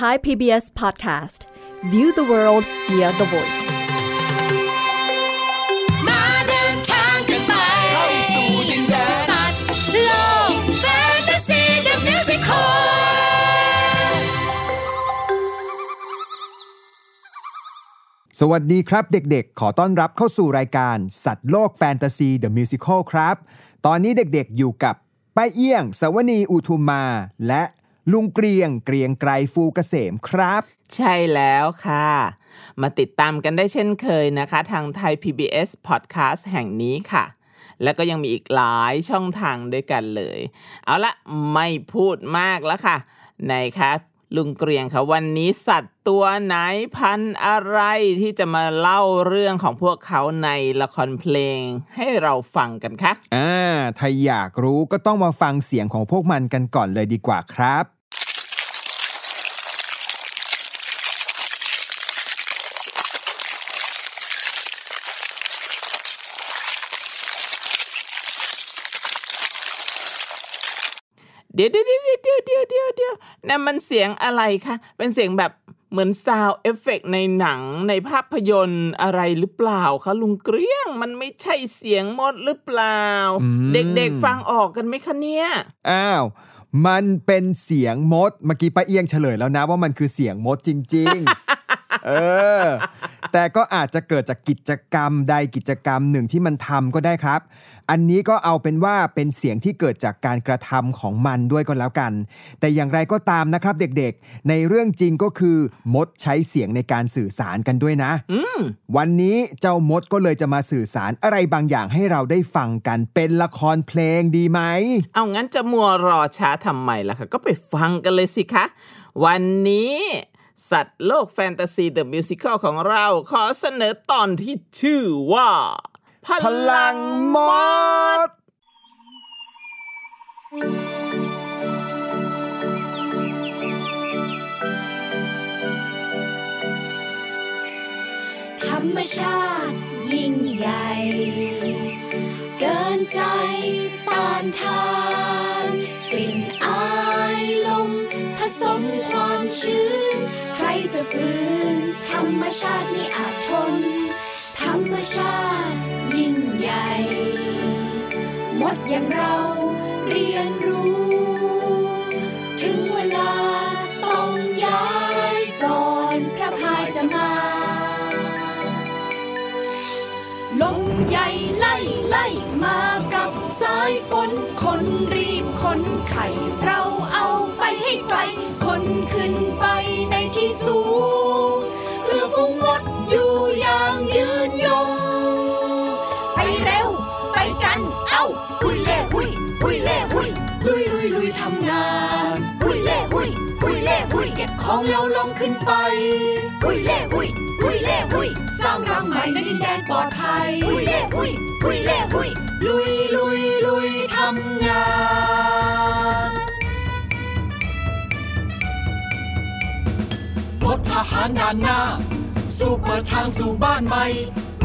Thai PBS Podcast View the world via the voice มาเดินทางกันไปเข้าสู่ดินแดนสัตว์โลกแฟนตาซีเดอะมิวสิคอลสวัสดีครับเด็กๆขอต้อนรับเข้าสู่รายการสัตว์โลกแฟนตาซีเดอะมิวสิคอลครับตอนนี้เด็กๆอยู่กับป้าเอี้ยงสวนีอุทุมมาและลุงเกรียงไกรฟูเกษมครับใช่แล้วค่ะมาติดตามกันได้เช่นเคยนะคะทางไทย PBS Podcast แห่งนี้ค่ะแล้วก็ยังมีอีกหลายช่องทางด้วยกันเลยเอาละไม่พูดมากแล้วค่ะไหนคะลุงเกรียงค่ะวันนี้สัตว์ตัวไหนพันธุ์อะไรที่จะมาเล่าเรื่องของพวกเขาในละครเพลงให้เราฟังกันคะถ้าอยากรู้ก็ต้องมาฟังเสียงของพวกมันกันก่อนเลยดีกว่าครับเดี๋ยวนั่นมันเสียงอะไรคะเป็นเสียงแบบเหมือนซาวด์เอฟเฟคในหนังในภาพยนตร์อะไรหรือเปล่าคะลุงเกรียงมันไม่ใช่เสียงมดหรือเปล่าเด็กๆฟังออกกันไหมคะเนี่ยอ้าวมันเป็นเสียงมดเมื่อกี้ป้าเอี้ยงเฉลยแล้วนะว่ามันคือเสียงมดจริงๆแต่ก็อาจจะเกิดจากกิจกรรมใดกิจกรรมหนึ่งที่มันทำก็ได้ครับอันนี้ก็เอาเป็นว่าเป็นเสียงที่เกิดจากการกระทำของมันด้วยก็แล้วกันแต่อย่างไรก็ตามนะครับเด็กๆในเรื่องจริงก็คือมดใช้เสียงในการสื่อสารกันด้วยนะวันนี้เจ้ามดก็เลยจะมาสื่อสารอะไรบางอย่างให้เราได้ฟังกันเป็นละครเพลงดีไหมเอางั้นจะมัวรอช้าทำไมล่ะคะก็ไปฟังกันเลยสิคะวันนี้สัตว์โลกแฟนตาซีเดอะมิวสิคัลของเราขอเสนอตอนที่ชื่อว่าพลังมดธรรมชาติยิ่งใหญ่เกินใจต้านทานกลิ่นอายลมผสมความชื้นใครจะฝืนธรรมชาติไม่อาจทนธรรมชาติยิ่งใหญ่มดอย่างเราเรียนรู้ถึงเวลาต้องย้ายก่อนพระพายจะมาลมใหญ่ไล่มากับสายฝนคนรีบขนไข่เราเอาไปให้ไกลคนขึ้นไปในที่สูงเพื่อฝูงมดอยู่อย่างยืนยงไปเร็วไปกันเอ้าหุยเล่หุยหุยเล่หุยลุยทำงานหุยเล่หุยหุยเล่หุยเก็บของเราลงขึ้นไปหุยเล่หุยหุยเล่หุยสร้างรังใหม่ในดินแดนปลอดภัยหุยเล่หุยหุยเล่หุยลุยทำงานมดทหารด่านหน้าสู้เปิดทางสู่บ้านใหม่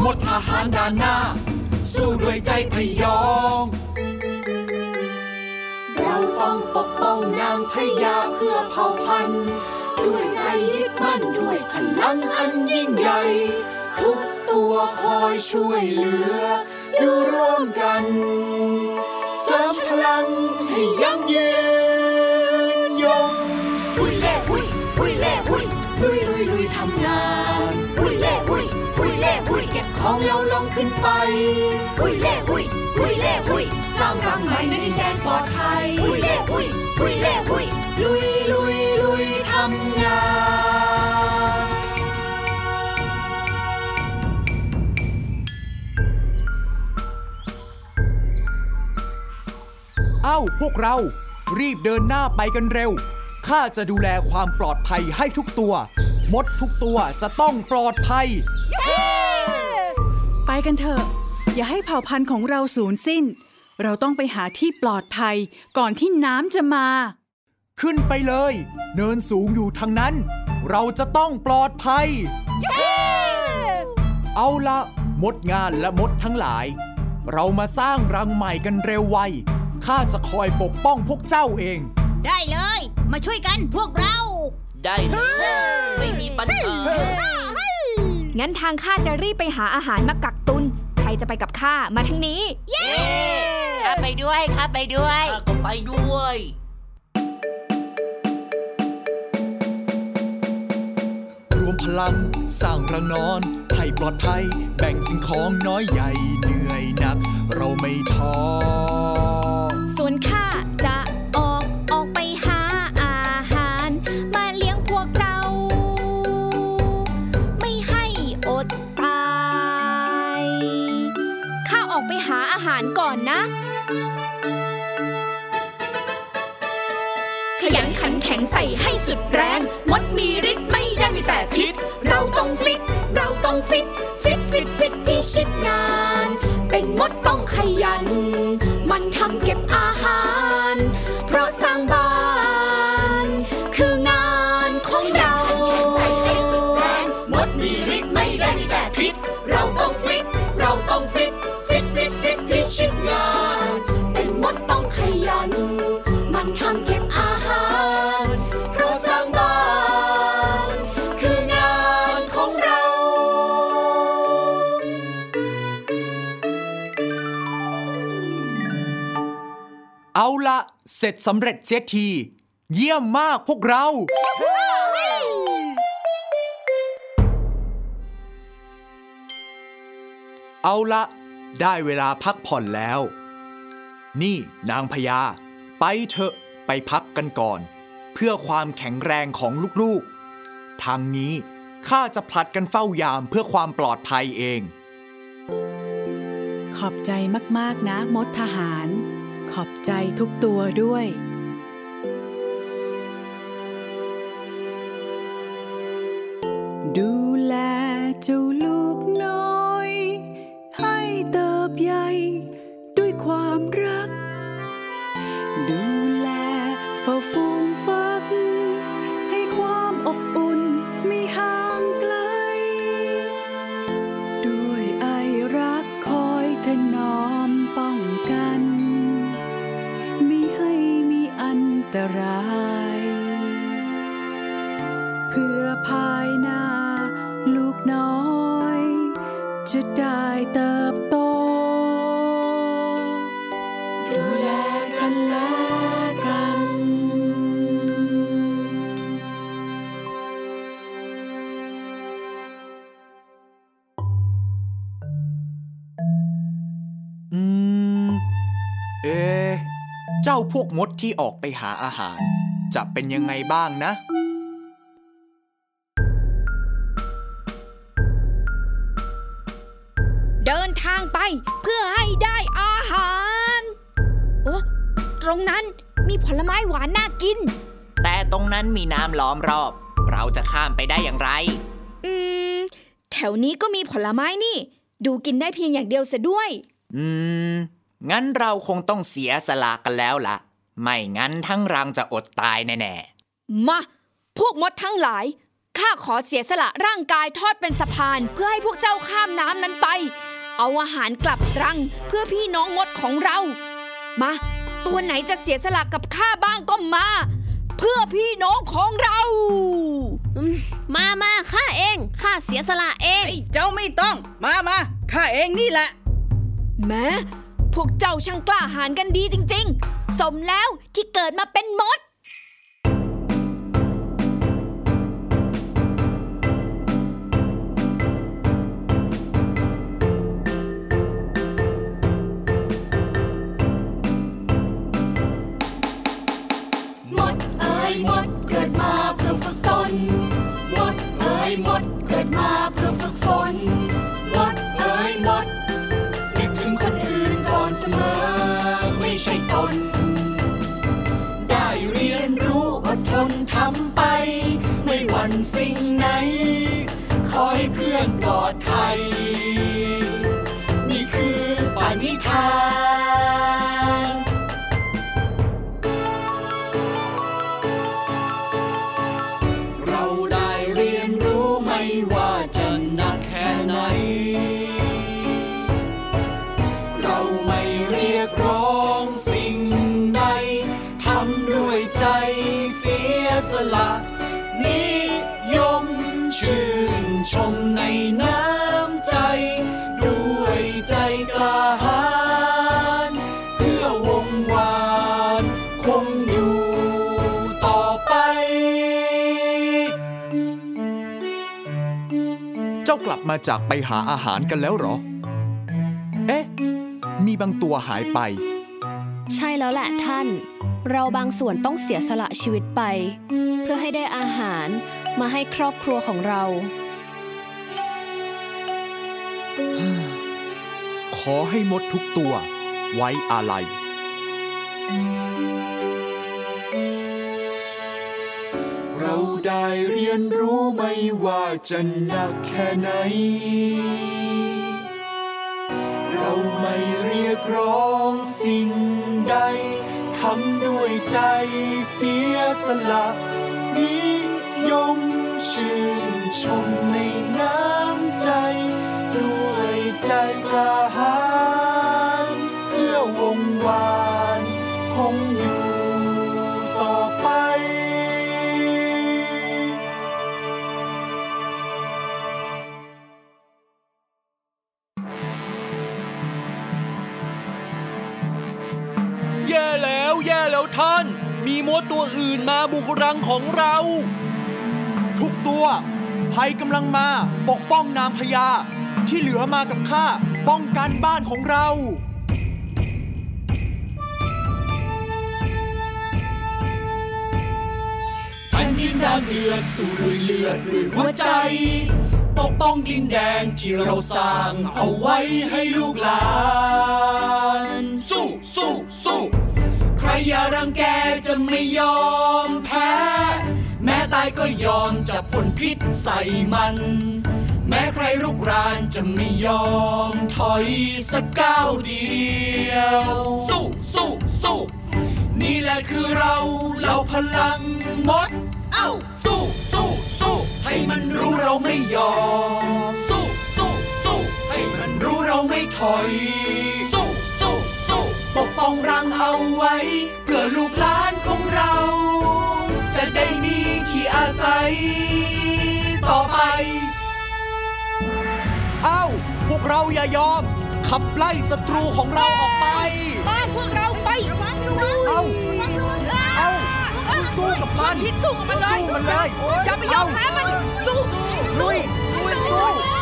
มดทหารด่านหน้าสู้ด้วยใจพยองเราต้องปกป้องนางพญาเพื่อเผ่าพันธุ์ด้วยใจยึดมั่นด้วยพลังอันยิ่งใหญ่ทุกตัวคอยช่วยเหลืออยู่ร่วมกันเสริมพลังให้ยั่งยืนยงปุยเล่ปุยปุยเล่ปุยลุยทำงานปุยเล่ปุยปุยเล่ปุยเก็บของเราลงขึ้นไปปุยเล่ปุยปุยเล่ปุยสร้างรังใหม่ในดินแดนปลอดภัยปุยเล่ปุยปุยเล่ปุยลุยทำงานเอ้าพวกเรารีบเดินหน้าไปกันเร็วข้าจะดูแลความปลอดภัยให้ทุกตัวมดทุกตัวจะต้องปลอดภัยไปกันเถอะอย่าให้เผ่าพันธุ์ของเราสูญสิ้นเราต้องไปหาที่ปลอดภัยก่อนที่น้ำจะมาขึ้นไปเลยเนินสูงอยู่ทางนั้นเราจะต้องปลอดภัยเอาละมดงานและมดทั้งหลายเรามาสร้างรังใหม่กันเร็วไวข้าจะคอยปกป้องพวกเจ้าเองได้เลยมาช่วยกันพวกเรา ได้ไม่มีปัญหางั้นทางข้าจะรีบไปหาอาหารมากักตุนใครจะไปกับข้ามาทางนี้เย้ข้าไปด้วยข้าไปด้วยข้าก็ไปด้วยรวมพลังสร้างรังนอนให้ปลอดภัยแบ่งสิ่งของน้อยใหญ่เหนื่อยหนักเราไม่ท้อส่วนข้าจะออกไปหาอาหารมาเลี้ยงพวกเราไม่ให้อดตายข้าออกไปหาอาหารก่อนนะขยันขันแข็งใส่ให้สุดแรงมดมีฤทธิ์ไม่ได้มีแต่พิษเราต้องฟิตเราต้องฟิตฟิตฟิตฟิตพิชิตงานเป็นมดต้องขยันมันทำเก็บอาหารเพราะสร้างบ้านคืองานของเราใส่ให้สุดแรงมดมีฤทธิ์ไม่ได้มีแต่พิษเราต้องฟิตเราต้องฟิตฟิตฟิตฟิตพิชิตงานเป็นมดต้องขยันมันทำเก็บอาหารเพราะสร้างบ้านคืองานของเราเอาละเสร็จสำเร็จเสียทีเยี่ยมมากพวกเราเอาละได้เวลาพักผ่อนแล้วนี่นางพญาไปเถอะไปพักกันก่อนเพื่อความแข็งแรงของลูกๆทางนี้ข้าจะผลัดกันเฝ้ายามเพื่อความปลอดภัยเองขอบใจมากๆนะมดทหารขอบใจทุกตัวด้วยดูแลเจ้าลูกน้อยให้เติบใหญ่ด้วยความรักดูแลเฝ้าฟูมฟักให้ความอบอุ่นไม่ห่างไกลด้วยไอรักคอยถนอมป้องกันไม่ให้มีอันตรายเพื่อภายหน้าลูกน้อยจะได้เติบโตเจ้าพวกมดที่ออกไปหาอาหารจะเป็นยังไงบ้างนะเดินทางไปเพื่อให้ได้อาหารโอ้ตรงนั้นมีผลไม้หวานน่ากินแต่ตรงนั้นมีน้ำล้อมรอบเราจะข้ามไปได้อย่างไรแถวนี้ก็มีผลไม้นี่ดูกินได้เพียงอย่างเดียวซะด้วยงั้นเราคงต้องเสียสละกันแล้วล่ะไม่งั้นทั้งรังจะอดตายแน่ๆมาพวกมดทั้งหลายข้าขอเสียสละร่างกายทอดเป็นสะพานเพื่อให้พวกเจ้าข้ามน้ำนั้นไปเอาอาหารกลับรังเพื่อพี่น้องมดของเรามาตัวไหนจะเสียสละกับข้าบ้างก็มาเพื่อพี่น้องของเรามาข้าเองข้าเสียสละเองเจ้าไม่ต้องมาข้าเองนี่แหละแม่พวกเจ้าช่างกล้าหาญกันดีจริงๆสมแล้วที่เกิดมาเป็นมดมดเอ๋ยมดเกิดมาเพื่อฝึกตนมดเอ๋ยมดเกิดมาเพื่อฝึกฝนมดเอ๋ยมดเสมอไม่ใช่ตนได้เรียนรู้อดทนทำไปไม่หวั่นสิ่งไหนคอยเพื่อนปลอดภัยนี่คือปณิธานเราได้เรียนรู้ไม่ว่าจะหนักแค่ไหนร้องสิ่งใดทำด้วยใจเสียสละ ชมในน้ำใจด้วยใจกล้าหาญเพื่อวงวานคงอยู่ต่อไปเจ้ากลับมาจากไปหาอาหารกันแล้วเหรอเอ๊ะมีบางตัวหายไปใช่แล้วแหละท่านเราบางส่วนต้องเสียสละชีวิตไปเพื่อให้ได้อาหารมาให้ครอบครัวของเราขอให้มดทุกตัวไว้อาลัยเราได้เรียนรู้ไม่ว่าจะหนักแค่ไหนเราไม่เรียกร้องสิ่งใดทำด้วยใจเสียสละนิยมชื่นชมในน้ำใจด้วยใจกล้าหาญเพื่อวงวานคงอยู่ต่อไปแย่แล้วท่านมีมดตัวอื่นมาบุกรังของเราทุกตัวภัยกำลังมาปกป้องนางพญาที่เหลือมากับข้าป้องกันบ้านของเราแผ่นดินแดนเดือดสู้ด้วยเลือดด้วยหัวใจปกป้องดินแดนที่เราสร้างเอาไว้ให้ลูกหลานสู้สู้สู้ใครอย่ารังแกจะไม่ยอมแพ้แม้ตายก็ยอมจับผลพิษใส่มันแม้ใครรุกรานจะไม่ยอมถอยสักก้าวเดียวสู้สู้สู้นี่แหละคือเราพลังมดเอ้าสู้สู้สู้ให้มันรู้เราไม่ยอมสู้สู้สู้ให้มันรู้เราไม่ถอยสู้สู้สู้ปกป้องรังเอาไว้เพื่อลูกหลานของเราจะได้มีที่อาศัยต่อไปเอ้าพวกเราอย่ายอมขับไล่ศัตรูของเราออกไปบ้านพวกเราไประวังเอ้าสู้กับมันสู้กับมันเลยอย่าไปยอมแพ้มันสู้ลุยสู้กับ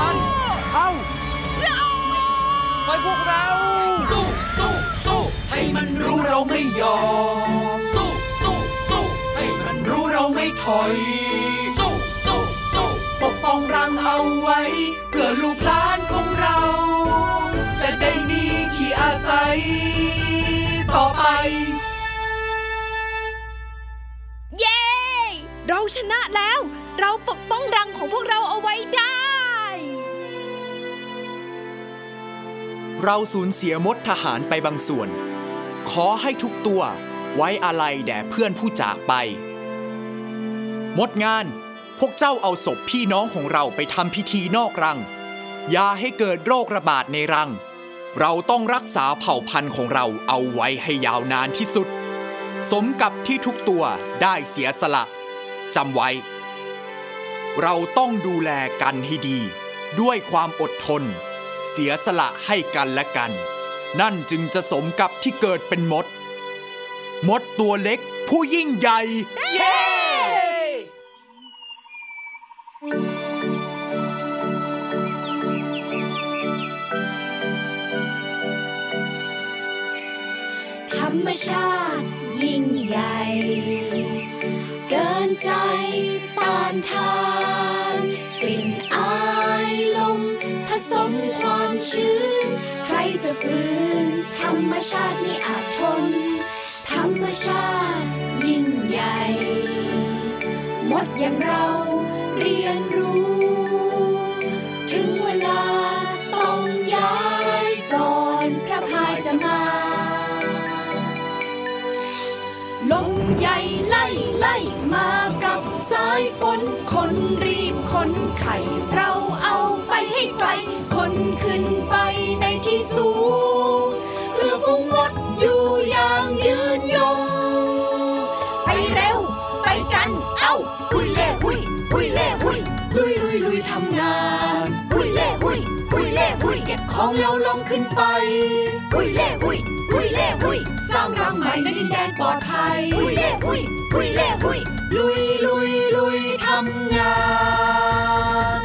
มันเอ้าไปพวกเราสู้สู้สู้ให้มันรู้เราไม่ยอมสู้สู้สู้ให้มันรู้เราไม่ถอยสู้สู้สู้ปกป้องรังเอาไว้เพื่อลูกหลานของเราจะได้มีที่อาศัยต่อไปเย้เราชนะแล้วเราปกป้องรังของพวกเราเอาไว้ได้เราสูญเสียมดทหารไปบางส่วนขอให้ทุกตัวไว้อาลัยแด่เพื่อนผู้จากไปมดงานพวกเจ้าเอาศพพี่น้องของเราไปทำพิธีนอกรังอย่าให้เกิดโรคระบาดในรังเราต้องรักษาเผ่าพันธุ์ของเราเอาไว้ให้ยาวนานที่สุดสมกับที่ทุกตัวได้เสียสละจำไว้เราต้องดูแลกันให้ดีด้วยความอดทนเสียสละให้กันและกันนั่นจึงจะสมกับที่เกิดเป็นมดตัวเล็กผู้ยิ่งใหญ่เย้ ธรรมชาติยิ่งใหญ่เกินใจต้านทานกลิ่นอายลมผสมความชื้นใครจะฝืนธรรมชาติไม่อาจทนธรรมชาติยิ่งใหญ่มดอย่างเราเรียนรู้ถึงเวลาต้องย้ายก่อนพระพายจะมาลมใหญ่ไล่มากับสายฝนคนรีบขนไข่เราเอาไปให้ไกลคนขึ้นไปในที่สูงเพื่อฝูงมดอยู่อย่างยืนยงไปเร็วไปกันเอ้าลุยเล่ลุยลุย ของเราลงขึ้นไปหุยเล่หุยหุยเล่หุยสร้างรังใหม่ในดินแดนปลอดภัยหุยเล่หุยหุยเล่หุยลุยลุยลุยทำงาน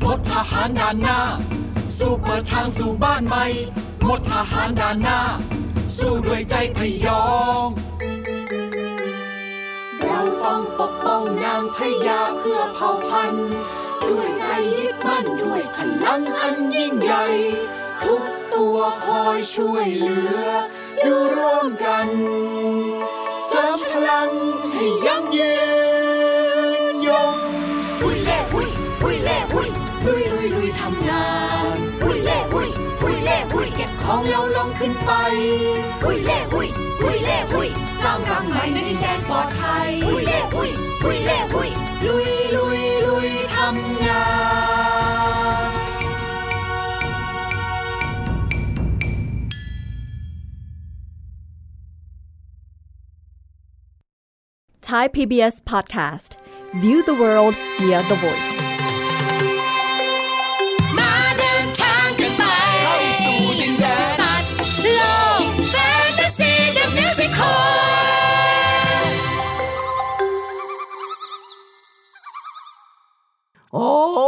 หมดทหารด่านหน้าสู้เปิดทางสู่บ้านใหม่หมดทหารด่านหน้าสู้ด้วยใจพยองเราต้องปกป้องนางพญาเพื่อเผ่าพันธุ์ด้วยใจยึดมั่นด้วยพลังอันยิ่งใหญ่ทุกตัวคอยช่วยเหลืออยู่ร่วมกันเสริมพลังให้ยั่งยืนยงปุยเล่ปุยปุยเล่ปุยลุยลุยลุยทำงานปุยเล่ปุยปุยเล่ปุยเก็บของเราลงขึ้นไปปุยเล่ปุยปุยเล่ปุยสร้างรังใหม่ในดินแดนปลอดภัยปุยเล่ปุยปุยเล่ปุยลุยลุยลุยทำงานThai PBS Podcast View the world via the voiceโอ้โห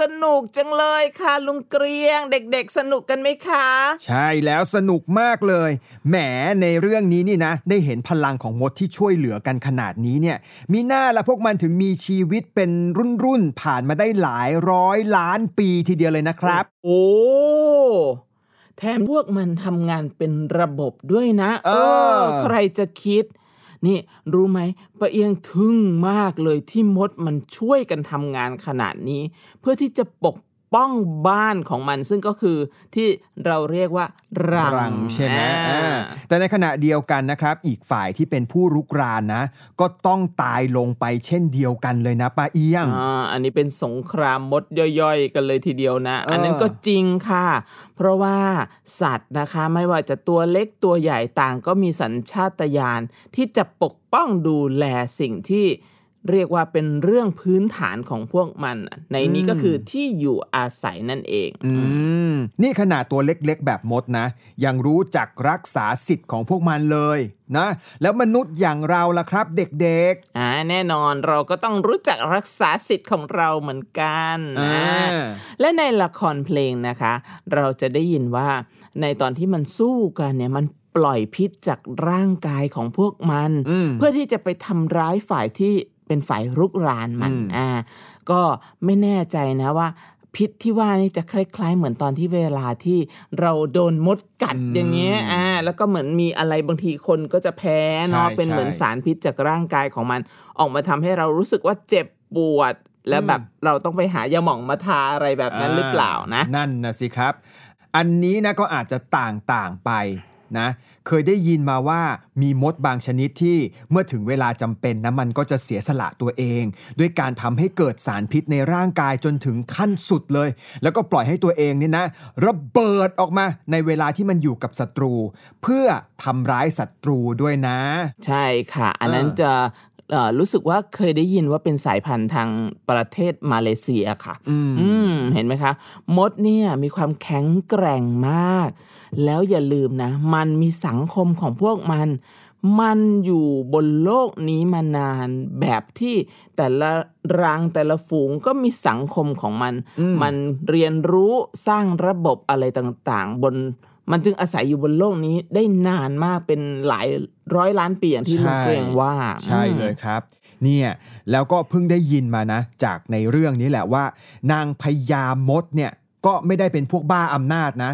สนุกจังเลยค่ะลุงเกรียงเด็กๆสนุกกันไหมคะใช่แล้วสนุกมากเลยแหมในเรื่องนี้นี่นะได้เห็นพลังของมดที่ช่วยเหลือกันขนาดนี้เนี่ยมีหน้าละพวกมันถึงมีชีวิตเป็นรุ่นๆผ่านมาได้หลายร้อยล้านปีทีเดียวเลยนะครับโอ้แถมพวกมันทำงานเป็นระบบด้วยนะใครจะคิดนี่รู้ไหมป้าเอียงทึ่งมากเลยที่มดมันช่วยกันทำงานขนาดนี้เพื่อที่จะปกป้องบ้านของมันซึ่งก็คือที่เราเรียกว่ารังใช่ไหมแต่ในขณะเดียวกันนะครับอีกฝ่ายที่เป็นผู้รุกรานนะก็ต้องตายลงไปเช่นเดียวกันเลยนะป้าเอียงอันนี้เป็นสงครามมดย่อยๆกันเลยทีเดียวนะ อันนั้นก็จริงค่ะเพราะว่าสัตว์นะคะไม่ว่าจะตัวเล็กตัวใหญ่ต่างก็มีสัญชาตญาณที่จะปกป้องดูแลสิ่งที่เรียกว่าเป็นเรื่องพื้นฐานของพวกมันในนี้ก็คือที่อยู่อาศัยนั่นเองนี่ขนาดตัวเล็กๆแบบมดนะยังรู้จักรักษาสิทธิ์ของพวกมันเลยนะแล้วมนุษย์อย่างเราล่ะครับเด็กๆแน่นอนเราก็ต้องรู้จักรักษาสิทธิ์ของเราเหมือนกันนะและในละครเพลงนะคะเราจะได้ยินว่าในตอนที่มันสู้กันเนี่ยมันปล่อยพิษจากร่างกายของพวกมันเพื่อที่จะไปทำร้ายฝ่ายที่เป็นฝ่ายรุกรานมันก็ไม่แน่ใจนะว่าพิษที่ว่านี่จะคล้ายๆเหมือนตอนที่เวลาที่เราโดนมดกัดอย่างเงี้ยแล้วก็เหมือนมีอะไรบางทีคนก็จะแพ้เนาะเป็นเหมือนสารพิษจากร่างกายของมันออกมาทำให้เรารู้สึกว่าเจ็บปวดแล้วแบบเราต้องไปหายาหม่องมาทาอะไรแบบนั้นหรือเปล่านะนั่นนะสิครับอันนี้นะก็อาจจะต่างๆไปนะเคยได้ยินมาว่ามีมดบางชนิดที่เมื่อถึงเวลาจำเป็นนะมันก็จะเสียสละตัวเองด้วยการทำให้เกิดสารพิษในร่างกายจนถึงขั้นสุดเลยแล้วก็ปล่อยให้ตัวเองเนี่ยนะระเบิดออกมาในเวลาที่มันอยู่กับศัตรูเพื่อทำร้ายศัตรูด้วยนะใช่ค่ะอันนั้นจะรู้สึกว่าเคยได้ยินว่าเป็นสายพันธุ์ทางประเทศมาเลเซียค่ะเห็นไหมคะมดเนี่ยมีความแข็งแกร่งมากแล้วอย่าลืมนะมันมีสังคมของพวกมันอยู่บนโลกนี้มานานแบบที่แต่ละรังแต่ละฝูงก็มีสังคมของมันเรียนรู้สร้างระบบอะไรต่างๆบนมันจึงอาศัยอยู่บนโลกนี้ได้นานมากเป็นหลายร้อยล้านปีอย่างที่ลุงเกรียงว่าใช่เลยครับเนี่ยแล้วก็เพิ่งได้ยินมานะจากในเรื่องนี้แหละว่านางพญามดเนี่ยก็ไม่ได้เป็นพวกบ้าอำนาจนะ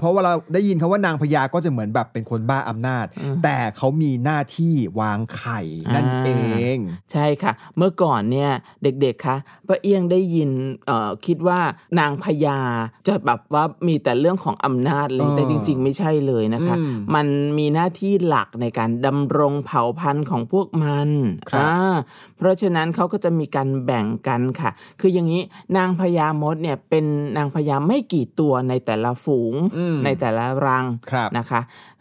เพราะว่าเราได้ยินคำว่านางพญาก็จะเหมือนแบบเป็นคนบ้าอำนาจแต่เขามีหน้าที่วางไข่นั่นเองใช่ค่ะเมื่อก่อนเนี่ยเด็กๆคะป้าเอียงได้ยินคิดว่านางพญาจะแบบว่ามีแต่เรื่องของอำนาจเลยแต่จริงๆไม่ใช่เลยนะคะมันมีหน้าที่หลักในการดำรงเผ่าพันธุ์ของพวกมันเพราะฉะนั้นเขาก็จะมีการแบ่งกันค่ะคืออย่างนี้นางพญามดเนี่ยเป็น นางพญาไม่กี่ตัวในแต่ละฝูงในแต่ละรังนะคะ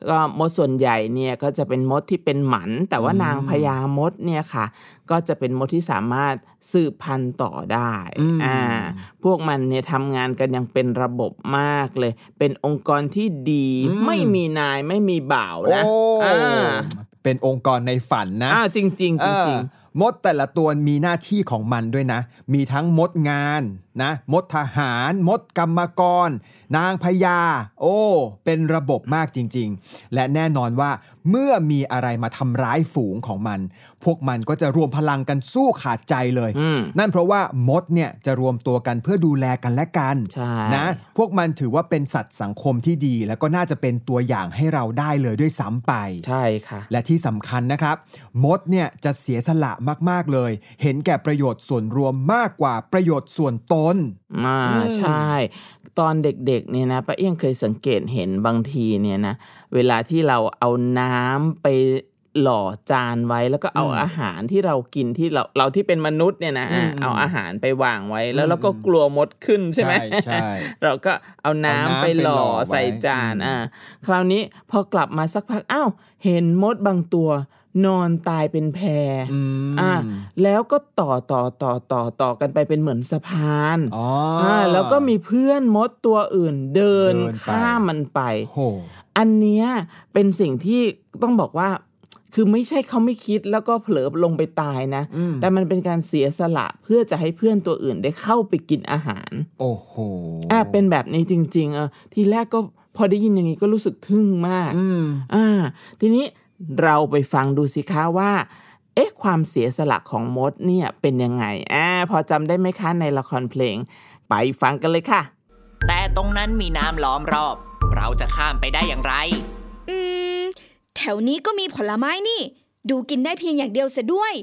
ก็มดส่วนใหญ่เนี่ยก็จะเป็นมดที่เป็นหมันแต่ว่านางพญามดเนี่ยค่ะก็จะเป็นมดที่สามารถสืบพันธุ์ต่อได้พวกมันเนี่ยทำงานกันอย่างเป็นระบบมากเลยเป็นองค์กรที่ดีไม่มีนายไม่มีบ่าวนะเป็นองค์กรในฝันนะจริงๆจริงๆมดแต่ละตัวมีหน้าที่ของมันด้วยนะมีทั้งมดงานนะมดทหารมดกรรมกรนางพญาโอ้เป็นระบบมากจริงๆและแน่นอนว่าเมื่อมีอะไรมาทำร้ายฝูงของมันพวกมันก็จะรวมพลังกันสู้ขาดใจเลยนั่นเพราะว่ามดเนี่ยจะรวมตัวกันเพื่อดูแลกันและกันนะพวกมันถือว่าเป็นสัตว์สังคมที่ดีแล้วก็น่าจะเป็นตัวอย่างให้เราได้เลยด้วยซ้ำไปใช่ค่ะและที่สำคัญนะครับมดเนี่ยจะเสียสละมากๆเลยเห็นแก่ประโยชน์ส่วนรวมมากกว่าประโยชน์ส่วนตนใช่ตอนเด็กๆเนี่ยนะป้าเอี้ยงเคยสังเกตเห็นบางทีเนี่ยนะเวลาที่เราเอาน้ำไปหล่อจานไว้แล้วก็เอาอาหารที่เรากินที่เราที่เป็นมนุษย์เนี่ยนะเอาอาหารไปวางไว้แล้วเราก็กลัวมดขึ้นใช่ไหมใช่เราก็เอาน้ำไปหล่อใส่จานคราวนี้พอกลับมาสักพักอ้าวเห็นมดบางตัวนอนตายเป็นแพแล้วก็ต่อกันไปเป็นเหมือนสะพานแล้วก็มีเพื่อนมดตัวอื่นเดินข้ามมันไปอันเนี้ยเป็นสิ่งที่ต้องบอกว่าคือไม่ใช่เขาไม่คิดแล้วก็เผลอลงไปตายนะแต่มันเป็นการเสียสละเพื่อจะให้เพื่อนตัวอื่นได้เข้าไปกินอาหารโอ้โหเป็นแบบนี้จริงๆทีแรกก็พอได้ยินอย่างนี้ก็รู้สึกทึ่งมากทีนี้เราไปฟังดูสิคะว่าความเสียสละของมดเนี่ยเป็นยังไงพอจำได้ไหมคะในละครเพลงไปฟังกันเลยค่ะแต่ตรงนั้นมีน้ำล้อมรอบเราจะข้ามไปได้อย่างไรแถวนี้ก็มีผลไม้นี่ดูกินได้เพียงอย่างเดียวเสียด้วย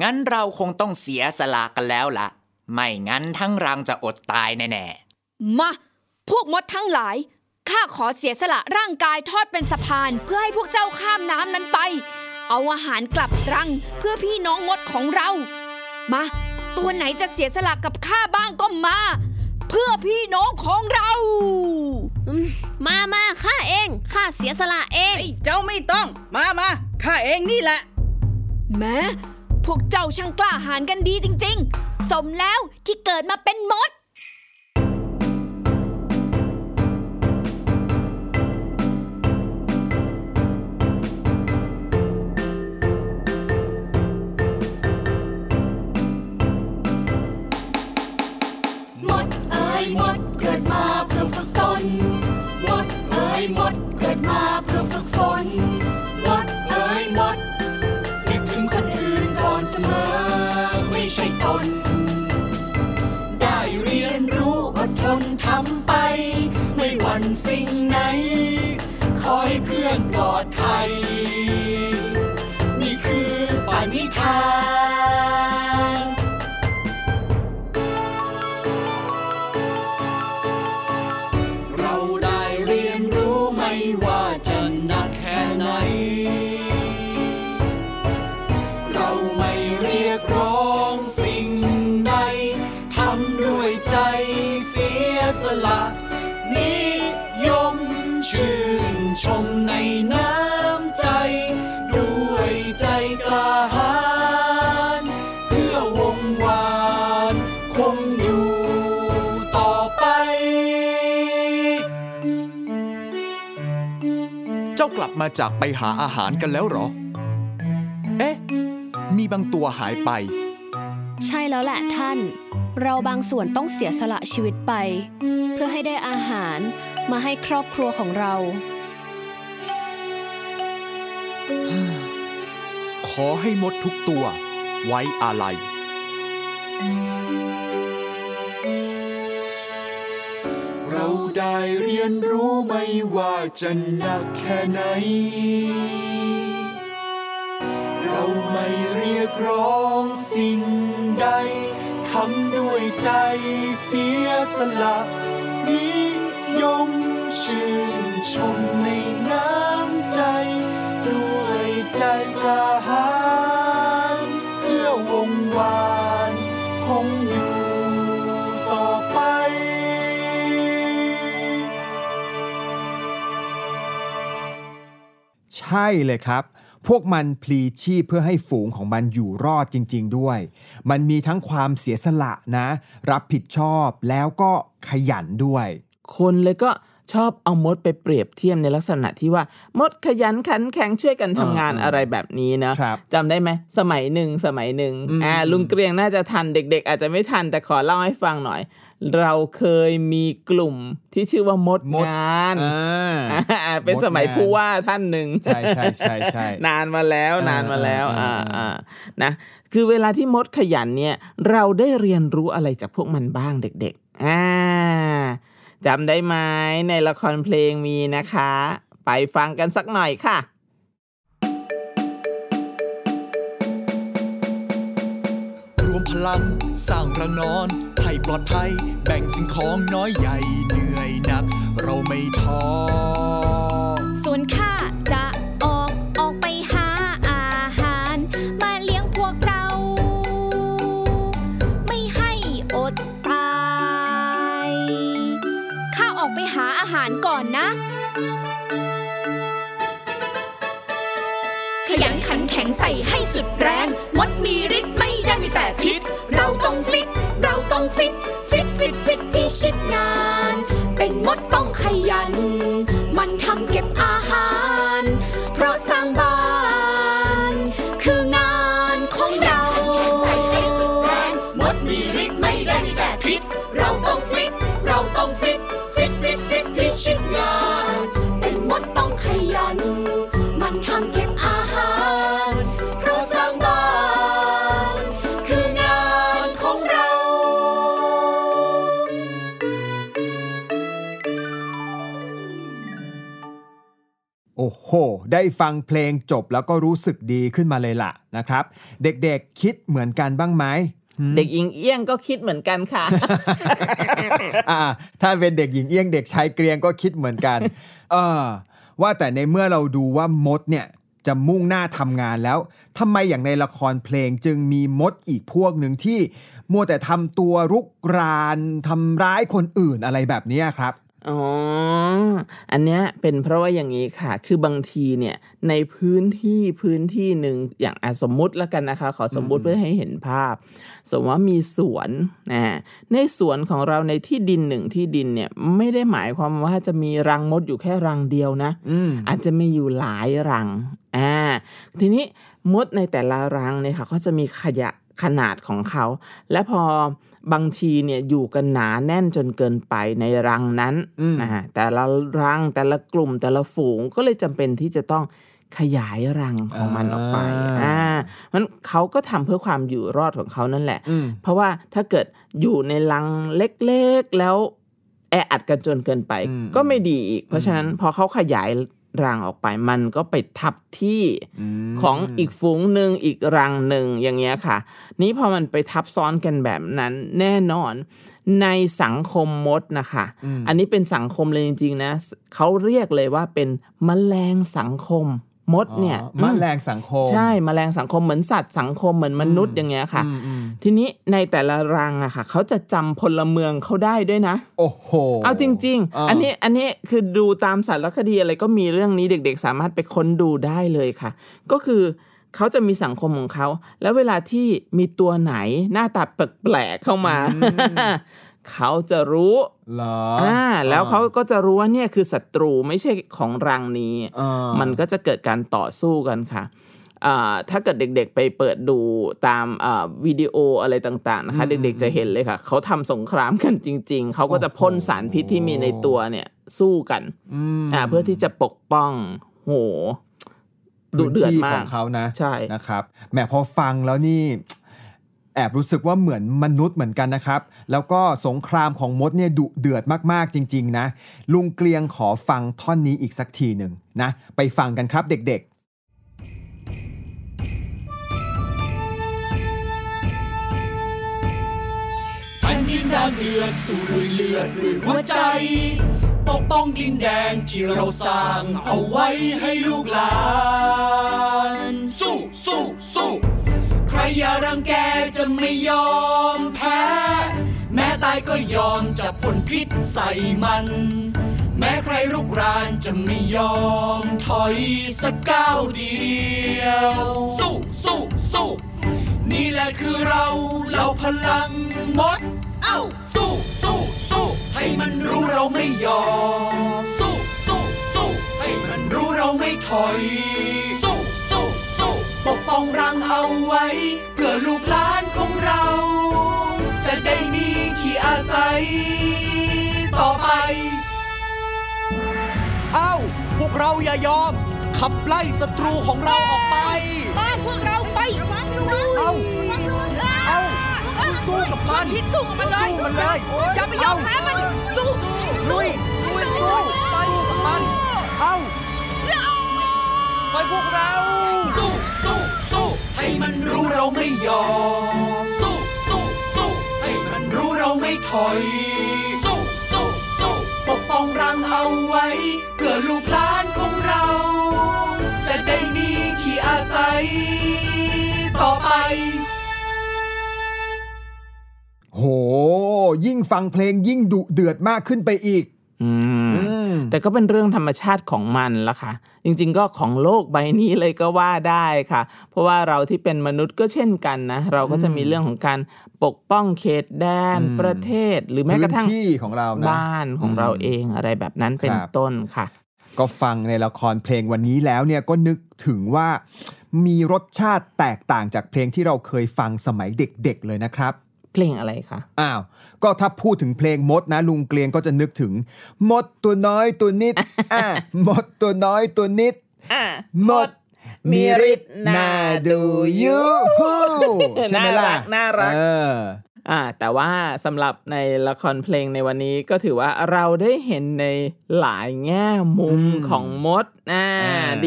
งั้นเราคงต้องเสียสละกันแล้วล่ะไม่งั้นทั้งรังจะอดตายแน่ๆมาพวกมดทั้งหลายข้าขอเสียสละร่างกายทอดเป็นสะพานเพื่อให้พวกเจ้าข้ามน้ำนั้นไปเอาอาหารกลับรังเพื่อพี่น้องมดของเรามาตัวไหนจะเสียสละกับข้าบ้างก็มาเพื่อพี่น้องของเรามาข้าเองข้าเสียสละเองเจ้าไม่ต้องมาข้าเองนี่แหละแม้พวกเจ้าช่างกล้าหาญกันดีจริงๆสมแล้วที่เกิดมาเป็นมดมดเกิดมาเพื่อฝึกตนมดเอ๋ยมดเกิดมาเพื่อฝึกฝนมดเอ๋ยมดนึกถึงคนอื่นก่อนเสมอไม่ใช่ตนได้เรียนรู้อดทนทำไปไม่หวั่นสิ่งไหนคอยเพื่อนปลอดภัยนี่คือปณิธานสละนิยมชื่นชมในน้ำใจด้วยใจกล้าหาญเพื่อวงวานคงอยู่ต่อไปเจ้ากลับมาจากไปหาอาหารกันแล้วเหรอมีบางตัวหายไปใช่แล้วแหละท่านเราบางส่วนต้องเสียสละชีวิตไปเพื่อให้ได้อาหารมาให้ครอบครัวของเราขอให้มดทุกตัวไว้อาลัยเราได้เรียนรู้ไม่ว่าจะหนักแค่ไหนเราไม่เรียกร้องสิ่งใดทำด้วยใจเสียสละนิยมชื่นชมในน้ำใจด้วยใจกล้าหาญเพื่อวงวานคงอยู่ต่อไป ช่เลยครับพวกมันพลีชีพเพื่อให้ฝูงของมันอยู่รอดจริงๆด้วยมันมีทั้งความเสียสละนะรับผิดชอบแล้วก็ขยันด้วยคนเลยก็ชอบเอามดไปเปรียบเทียบในลักษณะที่ว่ามดขยันขันแข็งช่วยกันทำงานอะไรแบบนี้นะจำได้ไหมสมัยหนึ่งลุงเกรียงน่าจะทันเด็กๆอาจจะไม่ทันแต่ขอเล่าให้ฟังหน่อยเราเคยมีกลุ่มที่ชื่อว่ามดงานเป็นสมัยผู้ว่าท่านหนึ่งใช่ๆๆๆ นานมาแล้วนะคือเวลาที่มดขยันเนี่ยเราได้เรียนรู้อะไรจากพวกมันบ้างเด็กๆจำได้ไหมในละครเพลงมีนะคะไปฟังกันสักหน่อยค่ะรวมพลังสร้างรังนอนให้ปลอดภัยแบ่งสิ่งของน้อยใหญ่เหนื่อยหนักเราไม่ท้อส่วนข้าจะออกไปหาอาหารมาเลี้ยงพวกเราไม่ให้อดตายข้าออกไปหาอาหารก่อนนะขยันขันแข็งใส่ให้สุดแรงมดมีฤทธิ์ไม่ได้มีแต่พิษเราต้องฟิตพิชิตงานเป็นมดต้องขยันมันทำเก็บอาหารเพราะสร้างบ้านคืองานของเราใส่ให้สุดแรงมดมีฤทธิ์ไม่ได้มีแต่พิษเราต้องฟิตพิชิตงานเป็นมดต้องขยันมันทำเก็บอาหารเพราะสร้างบ้านคืองานของเราโอ้โหได้ฟังเพลงจบแล้วก็รู้สึกดีขึ้นมาเลยล่ะนะครับเด็กๆคิดเหมือนกันบ้างไหมเด็กหญิงเอี้ยงก็คิดเหมือนกันค่ะ ถ้าเป็นเด็กหญิงเอี้ยงเด็กชายเกรียงก็คิดเหมือนกัน ว่าแต่ในเมื่อเราดูว่ามดเนี่ยจะมุ่งหน้าทำงานแล้วทำไมอย่างในละครเพลงจึงมีมดอีกพวกหนึ่งที่มัวแต่ทำตัวรุกรานทำร้ายคนอื่นอะไรแบบนี้ครับอ๋ออันเนี้ยเป็นเพราะว่าอย่างนี้ค่ะคือบางทีเนี่ยในพื้นที่หนึ่งอย่างสมมุติแล้วกันนะคะขอสมมุติเพื่อให้เห็นภาพสมมติว่ามีสวนในสวนของเราในที่ดินหนึ่งที่ดินเนี่ยไม่ได้หมายความว่าจะมีรังมดอยู่แค่รังเดียวนะ อาจจะมีอยู่หลายรังทีนี้มดในแต่ละรังเนี่ยค่ะก็จะมีขนาดของเขาและพอบางทีเนี่ยอยู่กันหนาแน่นจนเกินไปในรังนั้นแต่ละรังแต่ละกลุ่มแต่ละฝูงก็เลยจำเป็นที่จะต้องขยายรังของมันออกไปมันเขาก็ทำเพื่อความอยู่รอดของเขานั่นแหละเพราะว่าถ้าเกิดอยู่ในรังเล็กๆแล้วแออัดกันจนเกินไปก็ไม่ดีอีกเพราะฉะนั้นพอเขาขยายรังออกไปมันก็ไปทับที่ของอีกฝูงหนึ่งอีกรังหนึ่งอย่างเงี้ยค่ะนี้พอมันไปทับซ้อนกันแบบนั้นแน่นอนในสังคมมดนะคะอันนี้เป็นสังคมเลยจริงๆนะเขาเรียกเลยว่าเป็นแมลงสังคมมดเนี่ยแมลงสังคมใช่แมลงสังคมเหมือนสัตว์สังคมเหมือนมนุษย์อย่างเงี้ยค่ะทีนี้ในแต่ละรังอะค่ะเขาจะจำพลเมืองเขาได้ด้วยนะโอ้โหเอาจริงๆอันนี้คือดูตามสารคดีอะไรก็มีเรื่องนี้เด็กๆสามารถไปค้นดูได้เลยค่ะก็คือเขาจะมีสังคมของเขาแล้วเวลาที่มีตัวไหนหน้าตาแปลกๆเข้ามาเขาจะรู้เหรอแล้วเขาก็จะรู้ว่าเนี่ยคือศัตรูไม่ใช่ของรังนี้มันก็จะเกิดการต่อสู้กันค่ะถ้าเกิดเด็กๆไปเปิดดูตามวิดีโออะไรต่างๆนะคะเด็กๆจะเห็นเลยค่ะเขาทำสงครามกันจริงๆเขาก็จะพ่นสารพิษที่มีในตัวเนี่ยสู้กันเพื่อที่จะปกป้องโหดุเดือดมากของเขานะใช่นะครับแหมพอฟังแล้วนี่แอบรู้สึกว่าเหมือนมนุษย์เหมือนกันนะครับแล้วก็สงครามของมดเนี่ยดุเดือดมากๆจริงๆนะลุงเกรียงขอฟังท่อนนี้อีกสักทีหนึ่งนะไปฟังกันครับเด็กๆแผ่นดินแดงเดือดสู้ด้วยเลือดด้วยหัวใจปกป้องดินแดนที่เราสร้างเอาไว้ให้ลูกหลานสู้ใครอย่ารังแกจะไม่ยอมแพ้แม้ตายก็ยอมจับผลพิษใส่มันแม้ใค รลุกรานจะไม่ยอมถอยสักก้าวเดียวสู้สู้สู้นี่แหละคือเราพลังมดเอ้าสู้สู้สู้ให้มันรู้เราไม่ยอมสู้สู้สู้ให้มันรู้เราไม่ถอยสู้สู้สู้ปกป้องรังเอาไว้เพื่อลูกหลานของเราจะได้มีที่อาศัยต่อไปเอ้าพวกเราอย่ายอมขับไล่ศัตรูของเราออกไปบ้านพวกเราไประวังระวังเอ้าเอ้าสู้กับมันสู้กับมันเลยอย่าไปยอมแพ้มันสู้ลุยลุยสู้มันกับมันเอ้าไปพวกเราสู้สู้สู้ให้มันรู้เราไม่ยอมสู้สู้สู้ให้มันรู้เราไม่ถอยสู้สู้สู้ปกป้องรังเอาไว้เพื่อลูกหลานของเราจะได้มีที่อาศัยต่อไปโหยิ่งฟังเพลงยิ่งดุเดือดมากขึ้นไปอีกแต่ก็เป็นเรื่องธรรมชาติของมันล่ะค่ะจริงๆก็ของโลกใบนี้เลยก็ว่าได้ค่ะเพราะว่าเราที่เป็นมนุษย์ก็เช่นกันนะเราก็จะมีเรื่องของการปกป้องเขตแดนประเทศหรือแม้กระทั่งที่ของเรานะบ้านของเราเองอะไรแบบนั้นเป็นต้นค่ะก็ฟังในละครเพลงวันนี้แล้วเนี่ยก็นึกถึงว่ามีรสชาติแตกต่างจากเพลงที่เราเคยฟังสมัยเด็กๆเลยนะครับเพลงอะไรคะอ้าวก็ถ้าพูดถึงเพลงมดนะลุงเกลียงก็จะนึกถึงมดตัวน้อยตัวนิดมดตัวน้อยตัวนิดมดมีฤทธิ์น่าดูยูฮูใช่ไหมล่ะน่ารักแต่ว่าสำหรับในละครเพลงในวันนี้ก็ถือว่าเราได้เห็นในหลายแง่มุมของมด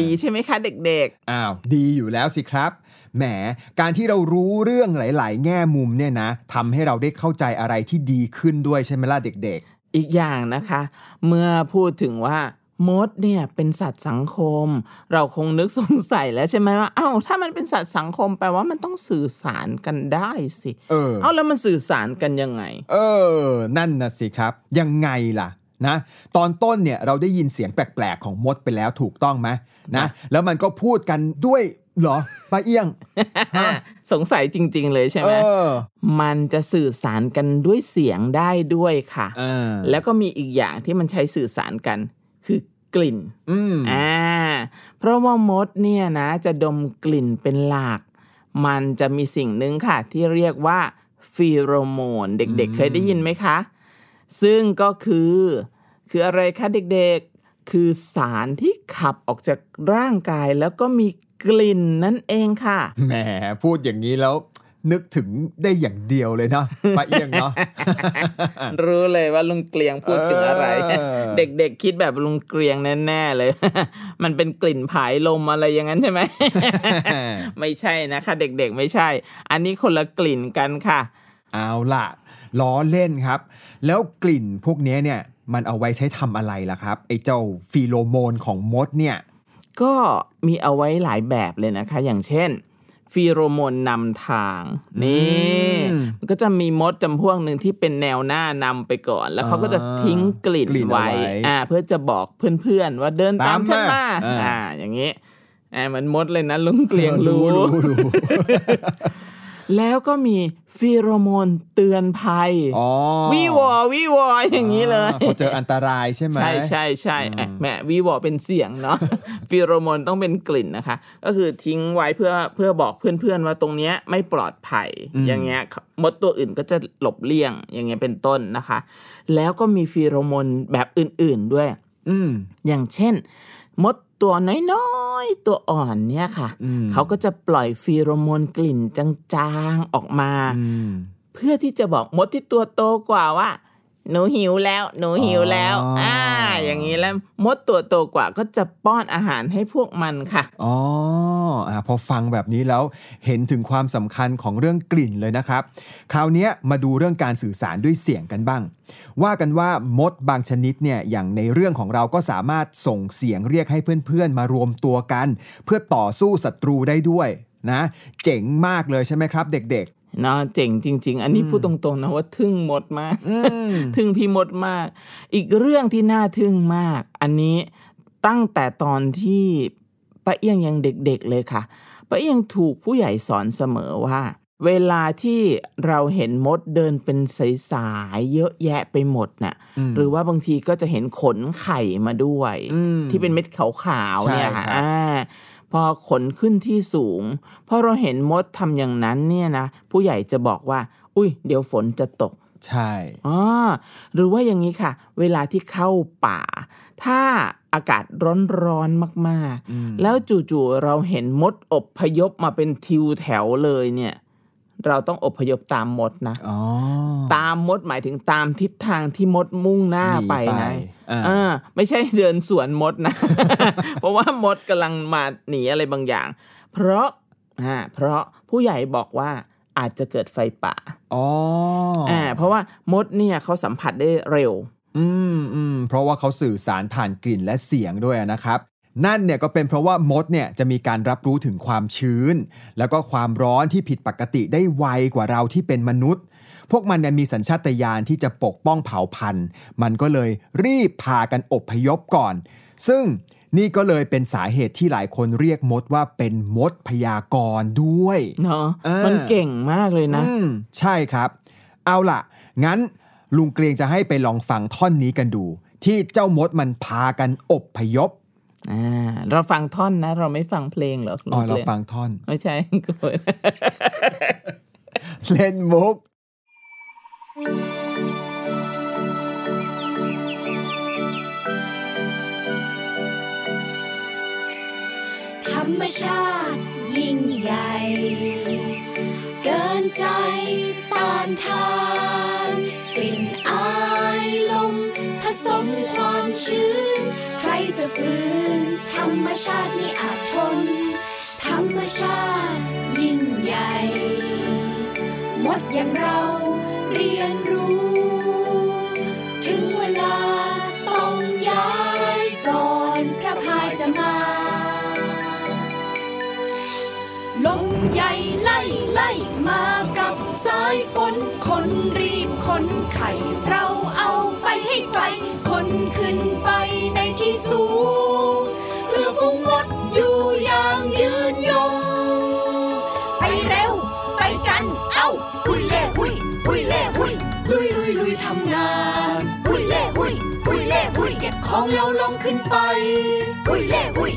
ดีใช่ไหมคะเด็กๆอ้าวดีอยู่แล้วสิครับแหมการที่เรารู้เรื่องหลายๆแง่มุมเนี่ยนะทำให้เราได้เข้าใจอะไรที่ดีขึ้นด้วยใช่ไหมล่ะเด็กๆอีกอย่างนะคะเมื่อพูดถึงว่ามดเนี่ยเป็นสัตว์สังคมเราคงนึกสงสัยแล้วใช่ไหมว่าอ้าวถ้ามันเป็นสัตว์สังคมแปลว่ามันต้องสื่อสารกันได้สิเอ้าแล้วมันสื่อสารกันยังไงนั่นนะสิครับยังไงล่ะนะตอนต้นเนี่ยเราได้ยินเสียงแปลกๆของมดไปแล้วถูกต้องไหมนะแล้วมันก็พูดกันด้วยเหรอป้าเอี้ยง สงสัยจริงๆเลยใช่ไหมมันจะสื่อสารกันด้วยเสียงได้ด้วยค่ะแล้วก็มีอีกอย่างที่มันใช้สื่อสารกันคือกลิ่นเพราะว่ามดเนี่ยนะจะดมกลิ่นเป็นหลักมันจะมีสิ่งนึงค่ะที่เรียกว่าฟีโรโมนเด็กๆเคยได้ยินไหมคะซึ่งก็คืออะไรคะเด็กๆคือสารที่ขับออกจากร่างกายแล้วก็มีกลิ่นนั่นเองค่ะแหมพูดอย่างนี้แล้วนึกถึงได้อย่างเดียวเลยเนาะป้าเอียงเนาะ รู้เลยว่าลุงเกลียงพูดถึงอะไร เด็กๆคิดแบบลุงเกลียงแน่ๆเลย มันเป็นกลิ่นผายลมอะไรอย่างนั้นใช่ไหม ไม่ใช่นะคะเด็กๆไม่ใช่อันนี้คนละกลิ่นกันค่ะเอาล่ะล้อเล่นครับแล้วกลิ่นพวกนี้เนี่ยมันเอาไว้ใช้ทำอะไรล่ะครับไอ้เจ้าฟีโรโมนของมดเนี่ยก็มีเอาไว้หลายแบบเลยนะคะอย่างเช่นฟีโรโมนนำทางนี่มันก็จะมีมดจำพวกหนึ่งที่เป็นแนวหน้านำไปก่อนแล้วเขาก็จะทิ้งกลิ่นไว้เพื่อจะบอกเพื่อนๆว่าเดินตามฉันมาอย่างนี้เหมือนมดเลยนะลุงเกลียงรู้แล้วก็มีฟีโรโมนเตือนภัยวี่วอวี่วออย่างนี้เลยพอเจออันตรายใช่ไหมใช่ๆแหมวี่วอเป็นเสียงเนาะ ฟีโรโมนต้องเป็นกลิ่นนะคะก็คือทิ้งไว้เพื่อบอกเพื่อนๆว่าตรงเนี้ยไม่ปลอดภัยอย่างเงี้ยมดตัวอื่นก็จะหลบเลี่ยงอย่างเงี้ยเป็นต้นนะคะแล้วก็มีฟีโรโมนแบบอื่นๆด้วยอย่างเช่นมดตัวน้อยๆตัวอ่อนเนี่ยค่ะเขาก็จะปล่อยฟีโรโมนกลิ่นจางๆออกมาเพื่อที่จะบอกมดที่ตัวโตกว่าว่าหนูหิวแล้วหนูหิวแล้วอย่างนี้แล้วมดตัวโตกว่าก็จะป้อนอาหารให้พวกมันค่ะพอฟังแบบนี้แล้วเห็นถึงความสำคัญของเรื่องกลิ่นเลยนะครับคราวนี้มาดูเรื่องการสื่อสารด้วยเสียงกันบ้างว่ากันว่ามดบางชนิดเนี่ยอย่างในเรื่องของเราก็สามารถส่งเสียงเรียกให้เพื่อนๆมารวมตัวกันเพื่อต่อสู้ศัตรูได้ด้วยนะเจ๋งมากเลยใช่ไหมครับเด็กๆ นะเจ๋งจริงๆอันนี้พูดตรงๆนะว่าทึ่งหมดมากทึ่งพี่หมดมากอีกเรื่องที่น่าทึ่งมากอันนี้ตั้งแต่ตอนที่ป้าเอี้ยงยังเด็กๆเลยค่ะป้าเอี้ยงถูกผู้ใหญ่สอนเสมอว่าเวลาที่เราเห็นมดเดินเป็นสายๆเยอะแยะไปหมดน่ะหรือว่าบางทีก็จะเห็นขนไข่มาด้วยที่เป็นเม็ดขาวๆเนี่ยค่ะพอขนขึ้นที่สูงพอเราเห็นมดทำอย่างนั้นเนี่ยนะผู้ใหญ่จะบอกว่าอุ้ยเดี๋ยวฝนจะตกใช่หรือว่าอย่างนี้ค่ะเวลาที่เข้าป่าถ้าอากาศร้อนๆมากๆแล้วจู่ๆเราเห็นมดอบพยพมาเป็นทิวแถวเลยเนี่ยเราต้องอบพยพตามมดนะตามมดหมายถึงตามทิศทางที่มดมุ่งหน้าไปนะไม่ใช่เดินสวนมดนะ เพราะว่ามดกำลังมาหนีอะไรบางอย่างเพราะผู้ใหญ่บอกว่าอาจจะเกิดไฟป่าเพราะว่ามดเนี่ยเขาสัมผัสได้เร็วเพราะว่าเขาสื่อสารผ่านกลิ่นและเสียงด้วยนะครับนั่นเนี่ยก็เป็นเพราะว่ามดเนี่ยจะมีการรับรู้ถึงความชื้นแล้วก็ความร้อนที่ผิดปกติได้ไวกว่าเราที่เป็นมนุษย์พวกมันเนี่ยมีสัญชาตญาณที่จะปกป้องเผ่าพันธุ์มันก็เลยรีบพากันอบพยพก่อนซึ่งนี่ก็เลยเป็นสาเหตุที่หลายคนเรียกมดว่าเป็นมดพยากรณ์ด้วยเนาะมันเก่งมากเลยนะใช่ครับเอาล่ะงั้นลุงเกรียงจะให้ไปลองฟังท่อนนี้กันดูที่เจ้ามดมันพากันอบพยพเราฟังท่อนนะเราไม่ฟังเพลงหรอกเราฟังท่อนไม่ใช่กูเล่นมุกธรรมชาติยิ่งใหญ่เกินใจต้านทานกลิ่นอายลมผสมความชื้นใครจะฝืนธรรมชาติไม่อาจทนธรรมชาติยิ่งใหญ่มดอย่างเราเรียนรู้ถึงเวลาต้องย้ายก่อนพระพายจะมาลมใหญ่ไล่มากับสายฝนคนรีบคนไข่เราเอาไปให้ไกลคนขึ้นไปในที่สูงเพื่อฝูงมดอยู่อย่างยืนยงไปเร็วไปกันเอ้าหุยเล่หุยหุยเล่หุยลุยทำงานหุยเล่หุยเล่หุยเก็บของเราลงขึ้นไปหุยเล่หุย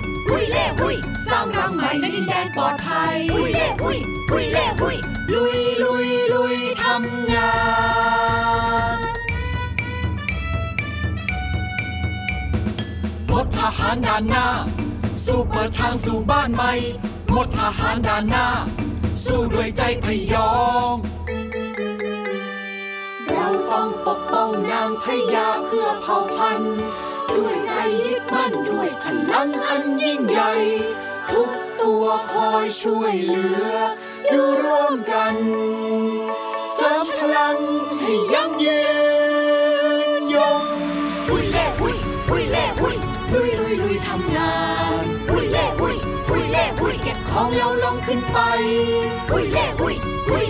เล่หุยสร้างรังใหม่ในดินแดนปลอดภัยหุยเล่หุยเล่หุยลุยทำงานหมดทหารด่านหน้าสู้เปิดทางสู่บ้านใหม่หมดทหารด่านหน้าสู้ด้วยใจพยองเราต้องปกป้องนางพญาเพื่อเผ่าพันธุ์ด้วยใจยึดมั่นด้วยพลังอันยิ่งใหญ่ทุกตัวคอยช่วยเหลืออยู่ร่วมกันเสริมพลังให้ยั่งยืนยงหุยเล่หุยเล่หุยลุยทำงานหุยเล่หุยเล่หุยเก็บของเราลงขึ้นไปหุยเล่หุย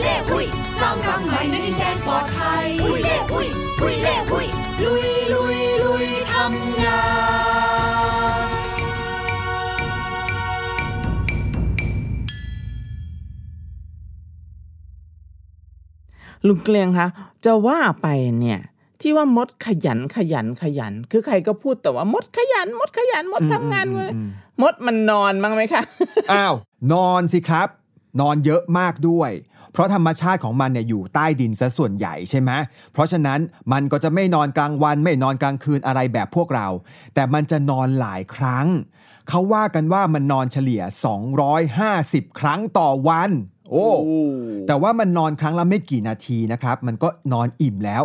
เล่หุยสร้างรังใหม่ในดินแดนปลอดภัยหุยเล่หุยเล่หุยลุยทำงานลุงเกลียงคะจะว่าไปเนี่ยที่ว่ามดขยันคือใครก็พูดแต่ว่ามดขยันมดทำงานมดมันนอนมั้งไหมคะอ้าวนอนสิครับนอนเยอะมากด้วยเพราะธรรมชาติของมันเนี่ยอยู่ใต้ดินซะส่วนใหญ่ใช่ไหมเพราะฉะนั้นมันก็จะไม่นอนกลางวันไม่นอนกลางคืนอะไรแบบพวกเราแต่มันจะนอนหลายครั้งเขาว่ากันว่ามันนอนเฉลี่ย250ครั้งต่อวันโอ้แต่ว่ามันนอนครั้งละไม่กี่นาทีนะครับมันก็นอนอิ่มแล้ว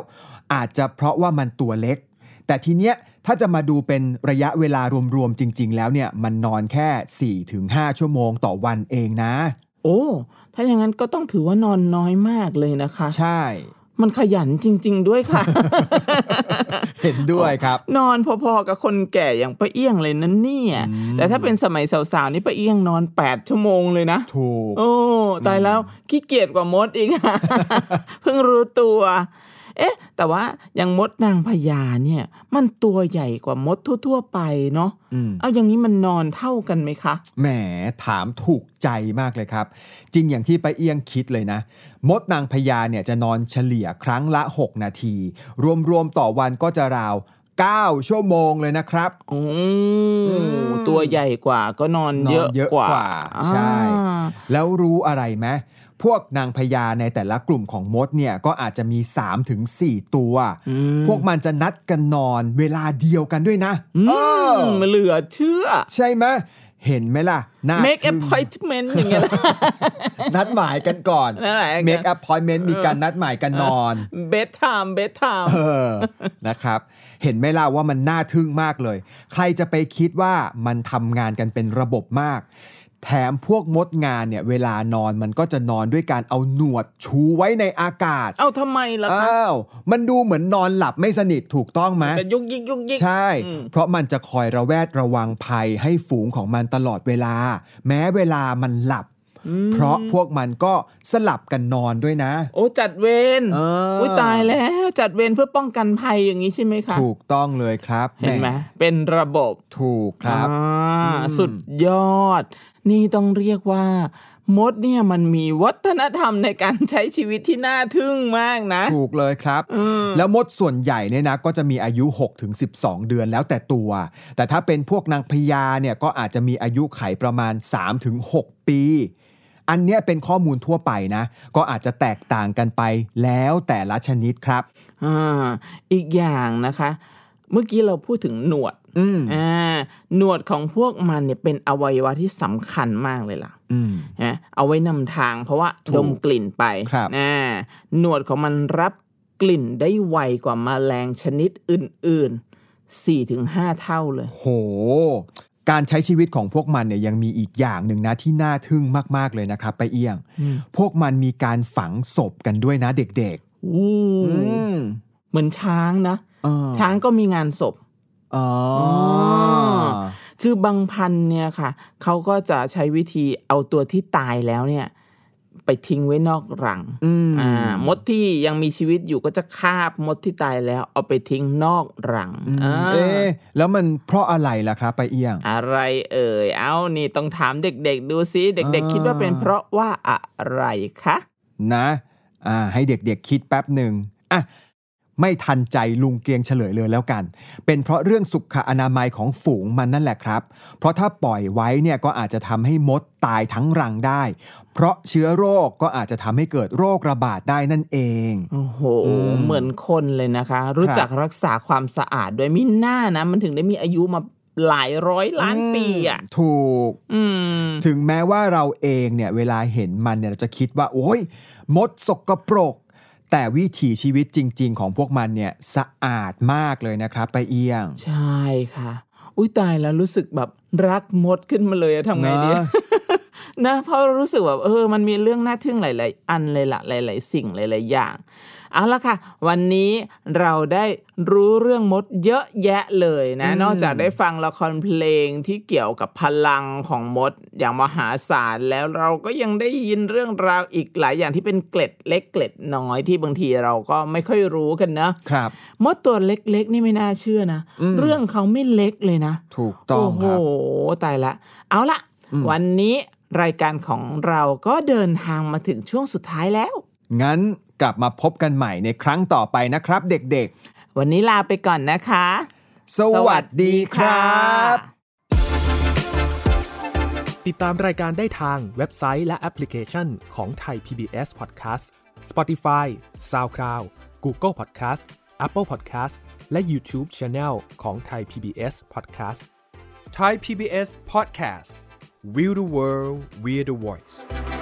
อาจจะเพราะว่ามันตัวเล็กแต่ทีเนี้ยถ้าจะมาดูเป็นระยะเวลารวมๆจริงๆแล้วเนี่ยมันนอนแค่ 4-5 ชั่วโมงต่อวันเองนะโอ้ถ้าอย่างนั้นก็ต้องถือว่านอนน้อยมากเลยนะคะใช่ มันขยันจริงๆด้วยค่ะเห็นด้วยครับนอนพอๆกับคนแก่อย่างป้าเอี้ยงเลยนั่นเนี่ยแต่ถ้าเป็นสมัยสาวๆนี่ป้าเอี้ยงนอน8ชั่วโมงเลยนะถูกโอ้ตายแล้วขี้เกียจกว่ามดอีกเพิ่งรู้ตัวเอ๊ะแต่ว่าอย่างมดนางพญาเนี่ยมันตัวใหญ่กว่ามดทั่วๆไปเนาะเอาอย่างนี้มันนอนเท่ากันไหมคะแหมถามถูกใจมากเลยครับจริงอย่างที่ป้าเอี้ยงคิดเลยนะมดนางพญาเนี่ยจะนอนเฉลี่ยครั้งละ6นาทีรวมๆต่อวันก็จะราว9ชั่วโมงเลยนะครับตัวใหญ่กว่าก็นอนเยอะกว่าใช่แล้วรู้อะไรไหมพวกนางพญาในแต่ละกลุ่มของมดเนี่ยก็อาจจะมี 3-4 ตัวพวกมันจะนัดกันนอนเวลาเดียวกันด้วยนะเหลือเชื่อใช่ไหมเห็นไหมล่ะน่า Make appointment อย่างเงี้ยนัดหมายกันก่อน Make appointment มีการนัดหมายกันนอน bedtime นะครับเห็นไหมล่ะว่ามันน่าทึ่งมากเลยใครจะไปคิดว่ามันทำงานกันเป็นระบบมากแถมพวกมดงานเนี่ยเวลานอนมันก็จะนอนด้วยการเอาหนวดชูไว้ในอากาศเอ้าทำไมล่ะคะอ้าวมันดูเหมือนนอนหลับไม่สนิทถูกต้องไหมจะยุกยิกใช่เพราะมันจะคอยระแวดระวังภัยให้ฝูงของมันตลอดเวลาแม้เวลามันหลับเพราะพวกมันก็สลับกันนอนด้วยนะโอ้จัดเวรอุ้ยตายแล้วจัดเวรเพื่อป้องกันภัยอย่างนี้ใช่ไหมคะถูกต้องเลยครับเห็นไหมเป็นระบบถูกครับสุดยอดนี่ต้องเรียกว่ามดเนี่ยมันมีวัฒนธรรมในการใช้ชีวิตที่น่าทึ่งมากนะถูกเลยครับแล้วมดส่วนใหญ่เนี่ยนะก็จะมีอายุ 6-12 เดือนแล้วแต่ตัวแต่ถ้าเป็นพวกนางพญาเนี่ยก็อาจจะมีอายุไขประมาณ 3-6 ปีอันเนี้ยเป็นข้อมูลทั่วไปนะก็อาจจะแตกต่างกันไปแล้วแต่ละชนิดครับอีกอย่างนะคะเมื่อกี้เราพูดถึงหนวดหนวดของพวกมันเนี่ยเป็นอวัยวะที่สำคัญมากเลยล่ะนะเอาไว้นำทางเพราะว่าดมกลิ่นไปหนวดของมันรับกลิ่นได้ไวกว่าแมลงชนิดอื่นๆ 4-5 เท่าเลยโหการใช้ชีวิตของพวกมันเนี่ยยังมีอีกอย่างหนึ่งนะที่น่าทึ่งมากๆเลยนะครับป้าเอี้ยงพวกมันมีการฝังศพกันด้วยนะเด็กๆเหมือนช้างนะช้างก็มีงานศพคือบางพันธุ์เนี่ยค่ะเขาก็จะใช้วิธีเอาตัวที่ตายแล้วเนี่ยไปทิ้งไว้นอกรังมดที่ยังมีชีวิตอยู่ก็จะคาบมดที่ตายแล้วเอาไปทิ้งนอกรังเอ๊ะแล้วมันเพราะอะไรล่ะครับป้าเอี้ยงอะไรเอ่ยเอ้านี่ต้องถามเด็กๆดูซิเด็กๆคิดว่าเป็นเพราะว่าอะไรคะนะให้เด็กๆคิดแป๊บนึงอ่ะไม่ทันใจลุงเกียงเฉลยเลยแล้วกันเป็นเพราะเรื่องสุขอนามัยของฝูงมันนั่นแหละครับเพราะถ้าปล่อยไว้เนี่ยก็อาจจะทำให้มดตายทั้งรังได้เพราะเชื้อโรคก็อาจจะทำให้เกิดโรคระบาดได้นั่นเองโอ้โหเหมือนคนเลยนะคะรู้จักรักษาความสะอาดด้วยมิหน้านะมันถึงได้มีอายุมาหลายร้อยล้านปีอ่ะถูกถึงแม้ว่าเราเองเนี่ยเวลาเห็นมันเนี่ยเราจะคิดว่าโอ๊ยมดสกปรกแต่วิถีชีวิตจริงๆของพวกมันเนี่ยสะอาดมากเลยนะครับป้าเอี้ยงใช่ค่ะอุ๊ยตายแล้วรู้สึกแบบรักมดขึ้นมาเลยทำไงดีนะเพราะรู้สึกแบบมันมีเรื่องน่าทึ่งหลายๆอันเลยล่ะหลายๆสิ่งหลายๆอย่างเอาละค่ะวันนี้เราได้รู้เรื่องมดเยอะแยะเลยนะนอกจากได้ฟังละครเพลงที่เกี่ยวกับพลังของมดอย่างมหาศาลแล้วเราก็ยังได้ยินเรื่องราวอีกหลายอย่างที่เป็นเกล็ดเล็กเกล็ดน้อยที่บางทีเราก็ไม่ค่อยรู้กันนะครับมดตัวเล็กๆนี่ไม่น่าเชื่อนะเรื่องเขาไม่เล็กเลยนะถูกต้องครับโอ้โหตายละเอาละวันนี้รายการของเราก็เดินทางมาถึงช่วงสุดท้ายแล้วงั้นกลับมาพบกันใหม่ในครั้งต่อไปนะครับเด็กๆวันนี้ลาไปก่อนนะคะสวัสดีครับติดตามรายการได้ทางเว็บไซต์และแอปพลิเคชันของ Thai PBS Podcast Spotify Soundcloud Google Podcast Apple Podcast และ YouTube Channel ของ Thai PBS Podcast Thai PBS Podcast We the World We the Voice